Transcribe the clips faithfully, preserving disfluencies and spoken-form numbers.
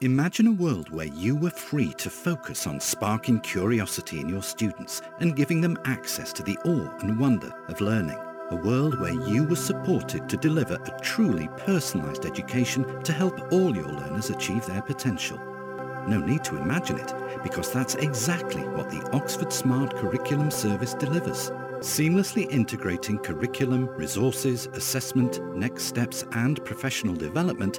Imagine a world where you were free to focus on sparking curiosity in your students and giving them access to the awe and wonder of learning. A world where you were supported to deliver a truly personalised education to help all your learners achieve their potential. No need to imagine it, because that's exactly what the Oxford Smart Curriculum Service delivers. Seamlessly integrating curriculum, resources, assessment, next steps and professional development,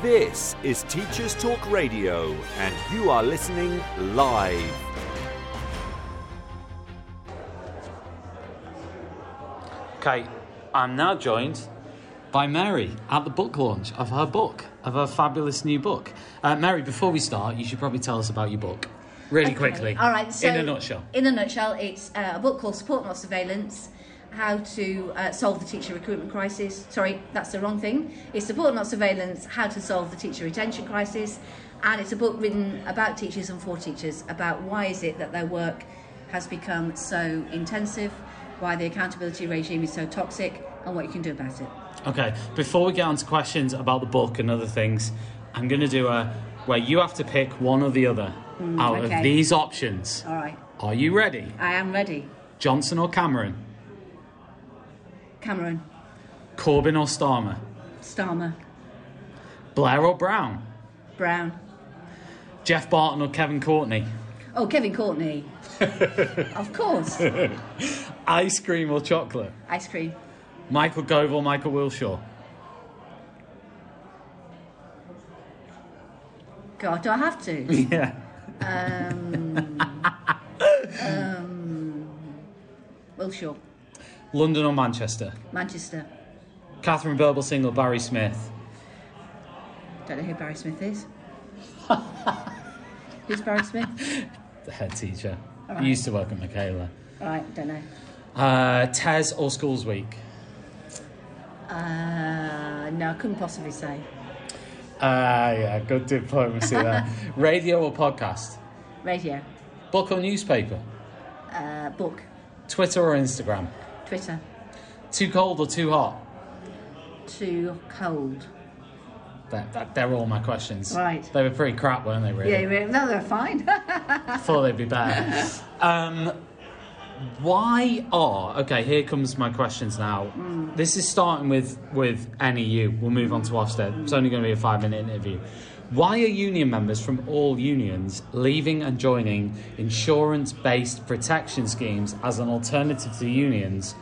This is Teachers Talk Radio, and you are listening live. Okay, I'm now joined by Mary at the book launch of her book, of her fabulous new book. Uh, Mary, before we start, you should probably tell us about your book. Really okay. quickly. All right. So in a nutshell. In a nutshell, it's a book called Support Not Surveillance, How to uh, Solve the Teacher Recruitment Crisis. Sorry, that's the wrong thing. It's Support Not Surveillance, How to Solve the Teacher Retention Crisis. And it's a book written about teachers and for teachers, about why is it that their work has become so intensive, why the accountability regime is so toxic, and what you can do about it. Okay, before we get on to questions about the book and other things, I'm going to do a where you have to pick one or the other. Mm, out okay. of these options. All right. Are you ready? I am ready. Johnson or Cameron? Cameron. Corbyn or Starmer? Starmer. Blair or Brown? Brown. Jeff Barton or Kevin Courtney? Oh, Kevin Courtney. Of course. Ice cream or chocolate? Ice cream. Michael Gove or Michael Wilshaw? God, do I have to? Yeah. Um, um, Wilshaw. London or Manchester? Manchester. Catherine Burblesing or Barry Smith? Don't know who Barry Smith is. Who's Barry Smith? The head teacher. Right. He used to work at Michaela. All right, don't know. Uh, T E S or Schools Week? Uh, no, I couldn't possibly say. Ah, uh, yeah, good diplomacy there. Radio or podcast? Radio. Book or newspaper? Uh, book. Twitter or Instagram? Twitter. Too cold or too hot? Too cold. That, that, they're all my questions. Right. They were pretty crap, weren't they, really? Yeah, no, they were fine. I thought they'd be better. um, why are... Okay, here comes my questions now. Mm. This is starting with, with N E U. We'll move on to Ofsted. It's only going to be a five-minute interview. Why are union members from all unions leaving and joining insurance-based protection schemes as an alternative to unions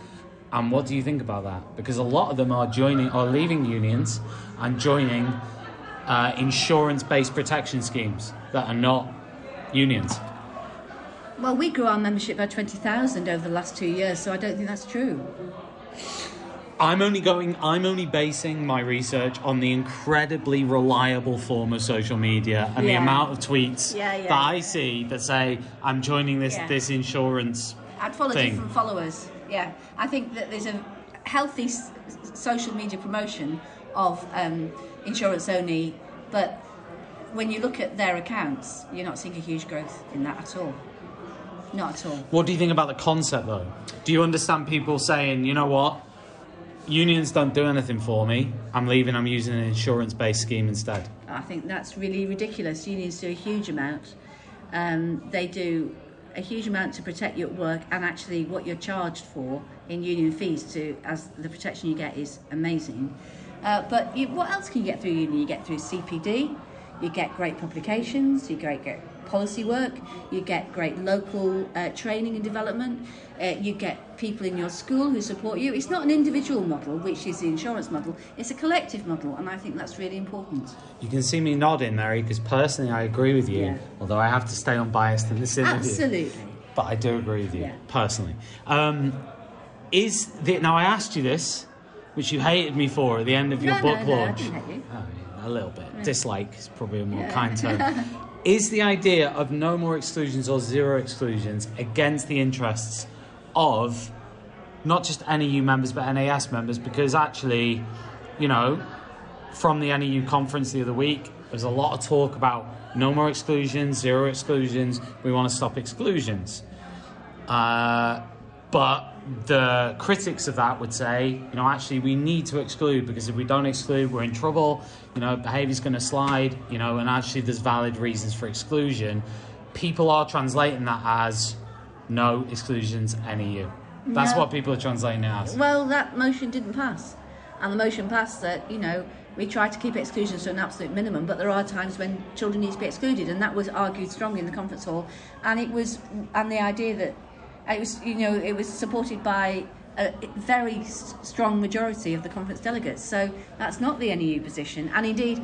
And what do you think about that? Because a lot of them are joining, are leaving unions and joining uh, insurance-based protection schemes that are not unions. Well, we grew our membership by twenty thousand over the last two years, so I don't think that's true. I'm only going. I'm only basing my research on the incredibly reliable form of social media and yeah. the amount of tweets yeah, yeah, that yeah. I see that say, "I'm joining this yeah. this insurance." I'd follow thing. different followers. Yeah, I think that there's a healthy s- social media promotion of um, insurance only, but when you look at their accounts, you're not seeing a huge growth in that at all. Not at all. What do you think about the concept, though? Do you understand people saying, "You know what? Unions don't do anything for me. I'm leaving, I'm using an insurance-based scheme instead"? I think that's really ridiculous. Unions do a huge amount. Um, they do a huge amount to protect you at work, and actually what you're charged for in union fees to as the protection you get is amazing. Uh, but you, what else can you get through union? You get through C P D, you get great publications, you get great policy work, you get great local uh, training and development, uh, you get people in your school who support you. It's not an individual model, which is the insurance model, it's a collective model, and I think that's really important. You can see me nodding, Mary, because personally I agree with you, yeah. although I have to stay unbiased in this interview. Absolutely. But I do agree with you, yeah. personally. Um, is the, now, I asked you this, which you hated me for at the end of your no, book no, no, launch. I didn't hate you. Oh, a little bit. Yeah. Dislike is probably a more yeah. kind term. Is the idea of no more exclusions or zero exclusions against the interests of not just N E U members but N A S members? Because actually, you know, from the N E U conference the other week, there's a lot of talk about no more exclusions, zero exclusions, we want to stop exclusions. Uh, but the critics of that would say, you know, actually we need to exclude, because if we don't exclude, we're in trouble. You know, behaviour's going to slide, you know, and actually there's valid reasons for exclusion. People are translating that as no exclusions, N E U. That's no. what people are translating it as. Well, that motion didn't pass. And the motion passed that, you know, we try to keep exclusions to an absolute minimum, but there are times when children need to be excluded, and that was argued strongly in the conference hall. And it was, and the idea that it was, you know, it was supported by a very s- strong majority of the conference delegates. So that's not the N E U position. And indeed,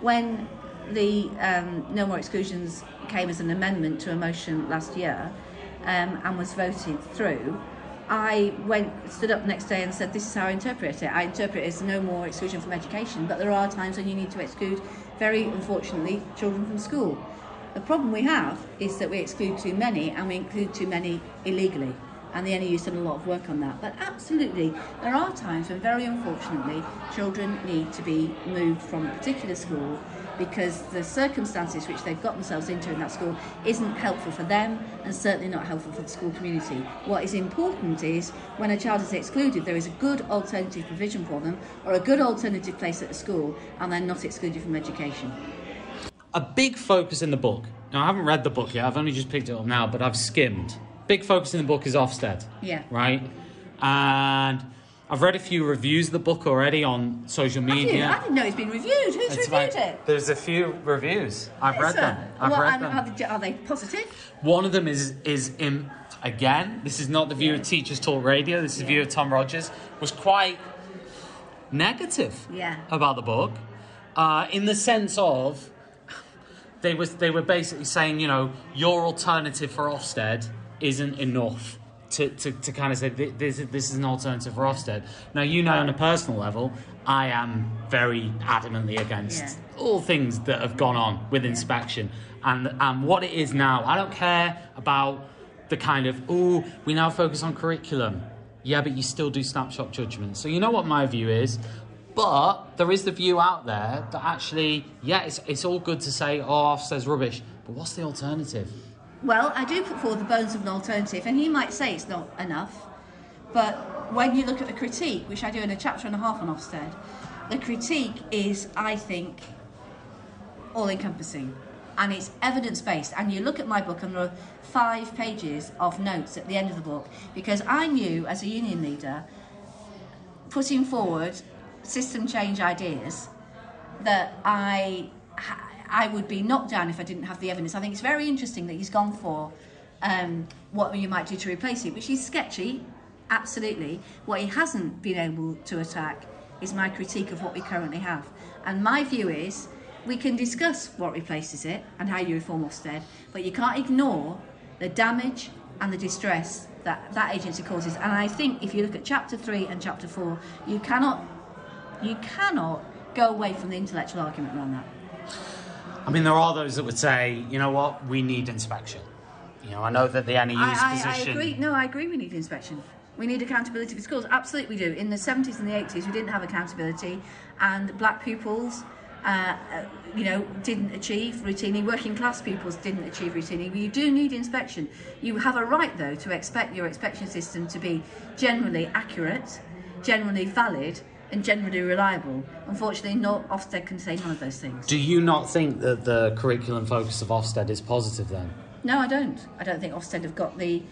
when the um, no more exclusions came as an amendment to a motion last year um, and was voted through, I went stood up the next day and said, "This is how I interpret it. I interpret it as no more exclusion from education, but there are times when you need to exclude, very unfortunately, children from school." The problem we have is that we exclude too many, and we include too many illegally. And the N E U's done a lot of work on that. But absolutely, there are times when, very unfortunately, children need to be moved from a particular school because the circumstances which they've got themselves into in that school isn't helpful for them, and certainly not helpful for the school community. What is important is, when a child is excluded, there is a good alternative provision for them, or a good alternative place at a school, and they're not excluded from education. A big focus in the book, now I haven't read the book yet, I've only just picked it up now, but I've skimmed. Big focus in the book is Ofsted. Yeah. Right? And I've read a few reviews of the book already on social media. I didn't know it's been reviewed. Who's it's reviewed like, it? There's a few reviews. I've read them. I've well, read them. Are they, are they positive? One of them is, is in, again, this is not the view yeah. of Teachers Talk Radio, this is yeah. the view of Tom Rogers, was quite negative yeah. about the book uh, in the sense of They was they were basically saying, you know, your alternative for Ofsted isn't enough to, to, to kind of say this, this is an alternative for Ofsted. Now, you know, on a personal level, I am very adamantly against yeah. all things that have gone on with inspection and, and what it is now. I don't care about the kind of, oh, we now focus on curriculum. Yeah, but you still do snapshot judgments. So you know what my view is. But there is the view out there that actually, yeah, it's, it's all good to say, oh, Ofsted's rubbish, but what's the alternative? Well, I do put forward the bones of an alternative, and he might say it's not enough. But when you look at the critique, which I do in a chapter and a half on Ofsted, the critique is, I think, all-encompassing. And it's evidence-based. And you look at my book, and there are five pages of notes at the end of the book, because I knew, as a union leader, putting forward system change ideas, that I I would be knocked down if I didn't have the evidence. I think it's very interesting that he's gone for um, what you might do to replace it, which is sketchy absolutely. What he hasn't been able to attack is my critique of what we currently have. And my view is we can discuss what replaces it and how you reform Ofsted, but you can't ignore the damage and the distress that that agency causes. And I think if you look at chapter three and chapter four, you cannot, you cannot go away from the intellectual argument around that. I mean, there are those that would say, you know what, we need inspection. You know, I know that the N E U's I, I, position... I agree. No, I agree we need inspection. We need accountability for schools. Absolutely we do. In the seventies and the eighties, we didn't have accountability, and black pupils, uh, you know, didn't achieve routinely. Working class pupils didn't achieve routinely. You do need inspection. You have a right, though, to expect your inspection system to be generally accurate, generally valid, and generally reliable. Unfortunately, not Ofsted can say none of those things. Do you not think that the curriculum focus of Ofsted is positive then? No, I don't. I don't think Ofsted have got the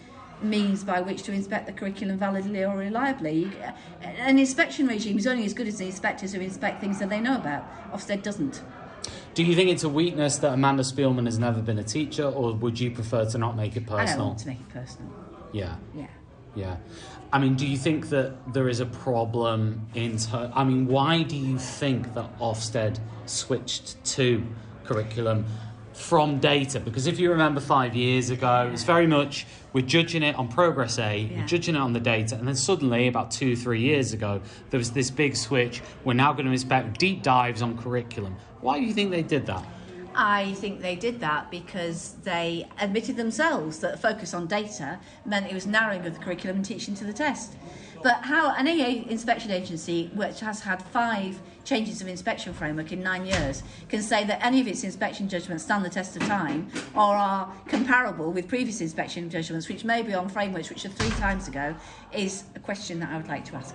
means by which to inspect the curriculum validly or reliably. An inspection regime is only as good as the inspectors who inspect things that they know about. Ofsted doesn't. Do you think it's a weakness that Amanda Spielman has never been a teacher, or would you prefer to not make it personal? I don't want to make it personal. Yeah. Yeah. Yeah. I mean, do you think that there is a problem in... Ter- I mean, why do you think that Ofsted switched to curriculum from data? Because if you remember five years ago, it's very much we're judging it on progress aid, yeah. we're judging it on the data, and then suddenly, about two, three years ago, there was this big switch. We're now going to inspect deep dives on curriculum. Why do you think they did that? I think they did that because they admitted themselves that the focus on data meant it was narrowing of the curriculum and teaching to the test. But how an N A U inspection agency, which has had five changes of inspection framework in nine years, can say that any of its inspection judgments stand the test of time or are comparable with previous inspection judgments, which may be on frameworks which are three times ago, is a question that I would like to ask.